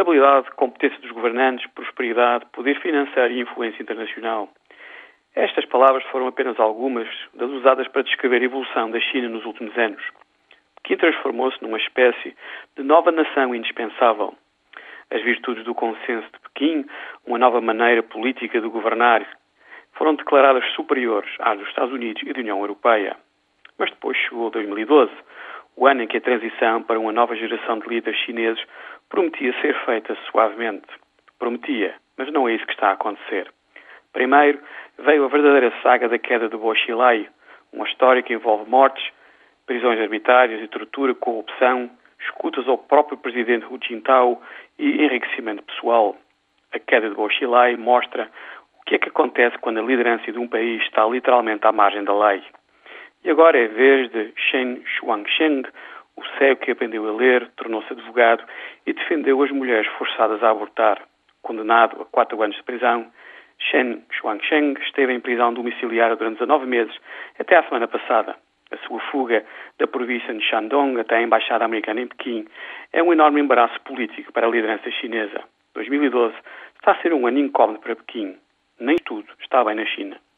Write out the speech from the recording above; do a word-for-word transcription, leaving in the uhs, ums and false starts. estabilidade, competência dos governantes, prosperidade, poder financeiro e influência internacional. Estas palavras foram apenas algumas das usadas para descrever a evolução da China nos últimos anos, que transformou-se numa espécie de nova nação indispensável. As virtudes do consenso de Pequim, uma nova maneira política de governar, foram declaradas superiores às dos Estados Unidos e da União Europeia. Mas depois chegou dois mil e doze, o ano em que a transição para uma nova geração de líderes chineses prometia ser feita suavemente. Prometia, mas não é isso que está a acontecer. Primeiro, veio a verdadeira saga da queda de Bo Xilai, uma história que envolve mortes, prisões arbitrárias e tortura, corrupção, escutas ao próprio presidente Hu Jintao e enriquecimento pessoal. A queda de Bo Xilai mostra o que é que acontece quando a liderança de um país está literalmente à margem da lei. E agora é a vez de Chen Guangcheng, o cego que aprendeu a ler, tornou-se advogado e defendeu as mulheres forçadas a abortar. Condenado a quatro anos de prisão, Chen Guangcheng esteve em prisão domiciliária durante dezanove meses até à semana passada. A sua fuga da província de Shandong até a embaixada americana em Pequim é um enorme embaraço político para a liderança chinesa. dois mil e doze está a ser um ano incómodo para Pequim. Nem tudo está bem na China.